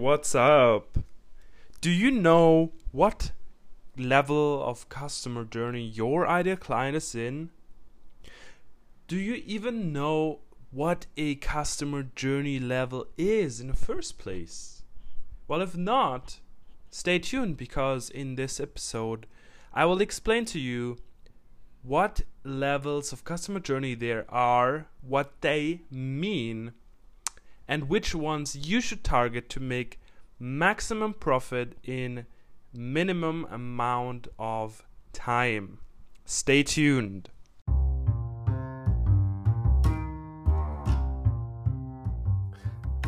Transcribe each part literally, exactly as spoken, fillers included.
what's up? Do you know what level of customer journey your ideal client is in? Do you even know what a customer journey level is in the first place? Well, if not, stay tuned, because in this episode I will explain to you what levels of customer journey there are, what they mean, and which ones you should target to make maximum profit in minimum amount of time. Stay tuned.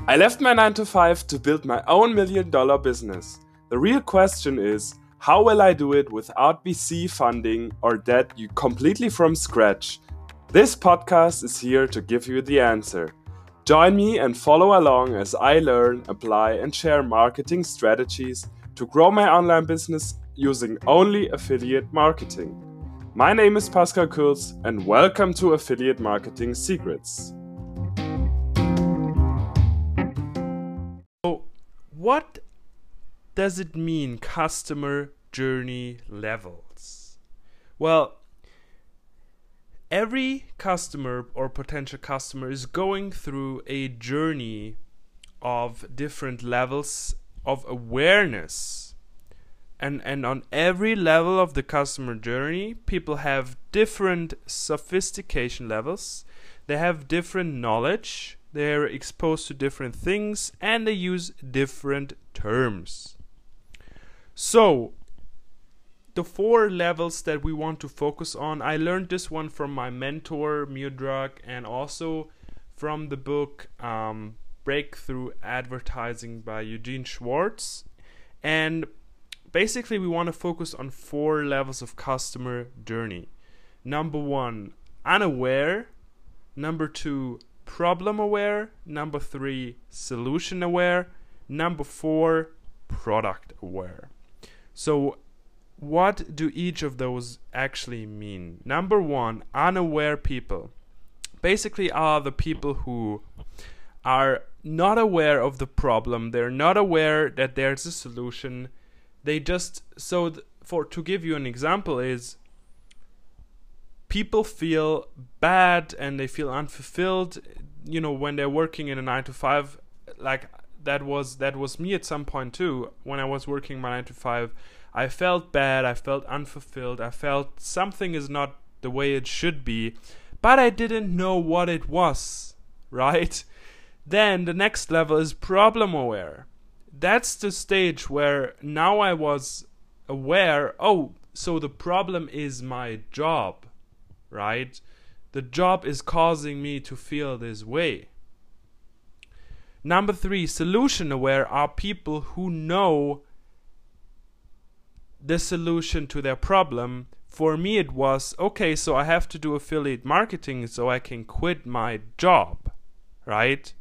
I left my nine to five to build my own million dollar business. The real question is, how will I do it without V C funding or debt you completely from scratch? This podcast is here to give you the answer. Join me and follow along as I learn, apply and share marketing strategies to grow my online business using only affiliate marketing. My name is Pascal Kulz and welcome to Affiliate Marketing Secrets. So, what does it mean, customer journey levels? Well, every customer or potential customer is going through a journey of different levels of awareness, and and on every level of the customer journey, people have different sophistication levels, they have different knowledge, they're exposed to different things, and they use different terms. So the four levels that we want to focus on, I learned this one from my mentor Miodrag, and also from the book um, Breakthrough Advertising by Eugene Schwartz. And basically we want to focus on four levels of customer journey. Number one, unaware. Number two, problem aware. Number three, solution aware. Number four, product aware. So what do each of those actually mean? Number one, unaware people basically are the people who are not aware of the problem, they're not aware that there's a solution, they just so th for to give you an example is, people feel bad and they feel unfulfilled, you know, when they're working in a nine to five. Like that was that was me at some point too. When I was working my nine to five, I felt bad, I felt unfulfilled, I felt something is not the way it should be, but I didn't know what it was, right? Then the next level is problem aware. That's the stage where now I was aware, oh, so the problem is my job, right? The job is causing me to feel this way. Number three, solution aware are people who know the solution to their problem. For me it was, okay, so I have to do affiliate marketing so I can quit my job, right?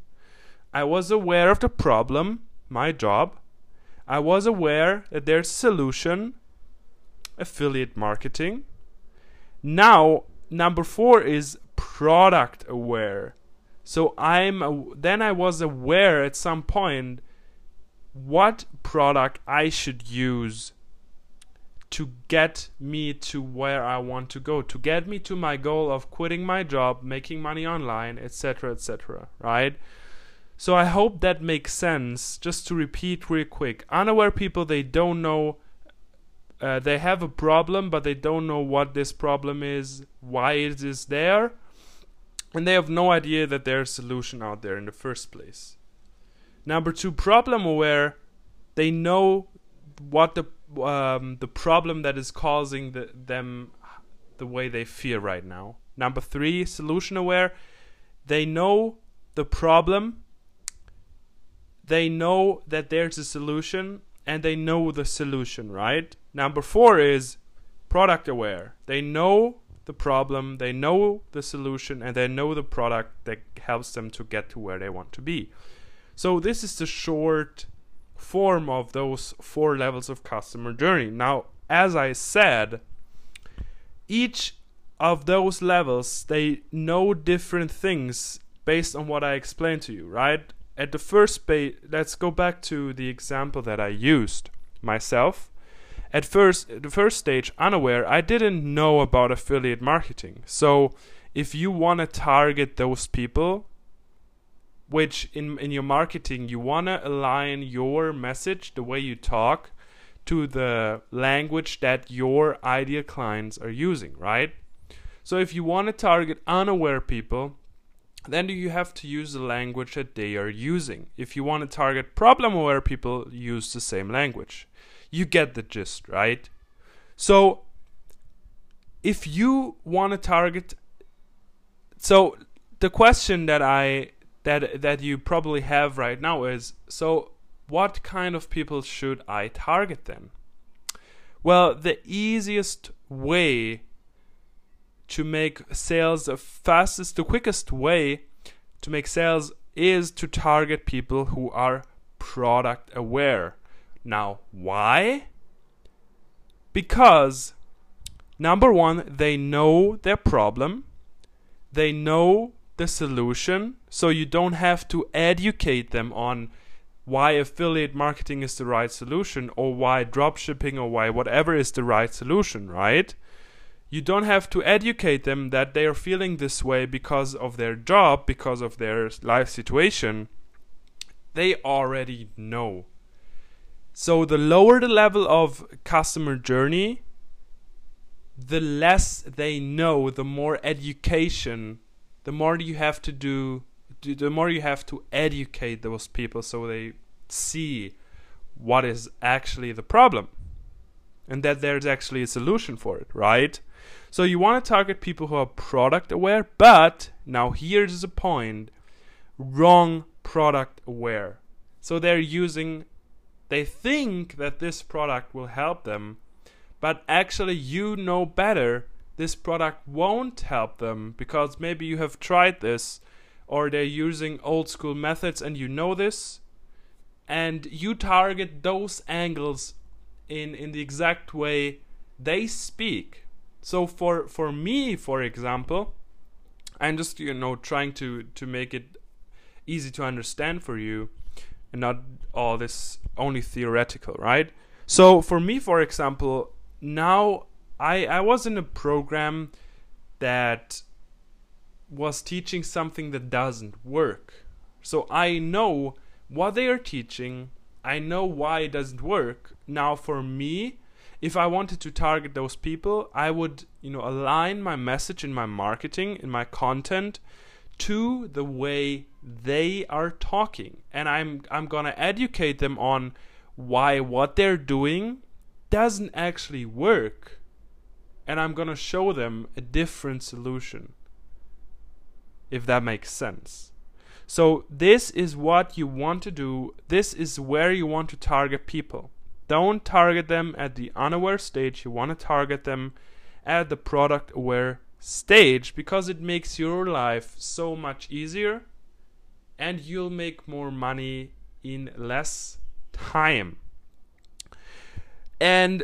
I was aware of the problem, my job. I was aware that there's a solution, affiliate marketing. Now, number four is product aware. So I'm then I was aware at some point what product I should use to get me to where I want to go, to get me to my goal of quitting my job, making money online, et cetera, et cetera, right? So I hope that makes sense. Just to repeat real quick, unaware people, they don't know, uh, they have a problem, but they don't know what this problem is, why it is there, and they have no idea that there's a solution out there in the first place. Number two, problem aware, they know what the, um, the problem that is causing the, them the way they feel right now. Number three, solution aware, they know the problem, they know that there's a solution, and they know the solution, right? Number four is product aware. They know the problem, they know the solution, and they know the product that helps them to get to where they want to be. So this is the short form of those four levels of customer journey. Now, as I said, each of those levels, they know different things based on what I explained to you, right? at the first page, let's go back to the example that I used myself. At first, the first stage, unaware, I didn't know about affiliate marketing. So if you want to target those people, which in, in your marketing, you want to align your message, the way you talk, to the language that your ideal clients are using, right? So if you want to target unaware people, then you have to use the language that they are using. If you want to target problem-aware people, use the same language. You get the gist, right? So if you want to target, so the question that I that that you probably have right now is, so what kind of people should I target then? Well, the easiest way to make sales, the fastest, the quickest way to make sales is to target people who are product aware. Now, why? Because number one, they know their problem, they know the solution, so you don't have to educate them on why affiliate marketing is the right solution, or why dropshipping, or why whatever is the right solution, right? You don't have to educate them that they are feeling this way because of their job, because of their life situation. They already know. So the lower the level of customer journey, the less they know, the more education, the more you have to do, the more you have to educate those people so they see what is actually the problem and that there's actually a solution for it, right? So you want to target people who are product aware, but now here's the point, wrong product aware. So they're using, they think that this product will help them, but actually you know better, this product won't help them because maybe you have tried this or they're using old school methods and you know this, and you target those angles in, in the exact way they speak. So for for me, for example, I'm just, you know, trying to to make it easy to understand for you and not all this only theoretical, right? So for me, for example, now I I was in a program that was teaching something that doesn't work. So I know what they are teaching, I know why it doesn't work. Now for me, if I wanted to target those people, I would, you know, align my message in my marketing, in my content, to the way they are talking. And I'm I'm gonna educate them on why what they're doing doesn't actually work. And I'm gonna show them a different solution, if that makes sense. So this is what you want to do. This is where you want to target people. Don't target them at the unaware stage. You want to target them at the product aware stage because it makes your life so much easier and you'll make more money in less time. And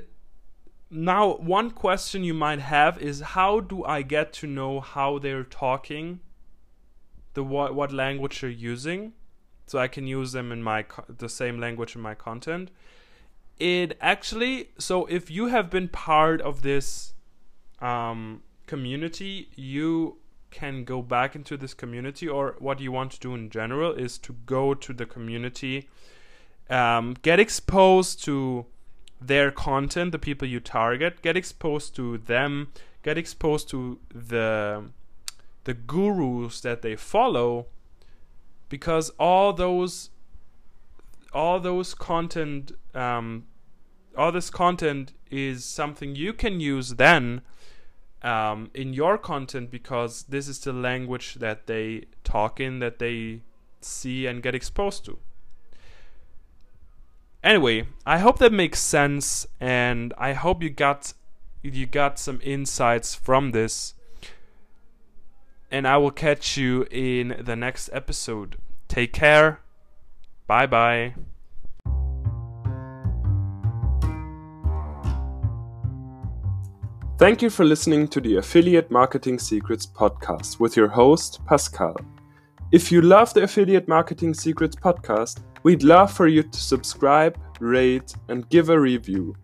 now one question you might have is, how do I get to know how they're talking, the what, what language they're using, so I can use them in my co the same language in my content? It actually, so if you have been part of this um, community, you can go back into this community, or what you want to do in general is to go to the community, um, get exposed to their content, the people you target, get exposed to them, get exposed to the, the gurus that they follow, because all those all those content um, all this content is something you can use then um, in your content, because this is the language that they talk in, that they see and get exposed to. Anyway, I hope that makes sense, and I hope you got you got some insights from this, and I will catch you in the next episode. Take care. Bye-bye. Thank you for listening to the Affiliate Marketing Secrets podcast with your host, Pascal. If you love the Affiliate Marketing Secrets podcast, we'd love for you to subscribe, rate, and give a review.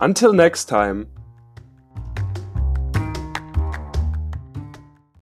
Until next time.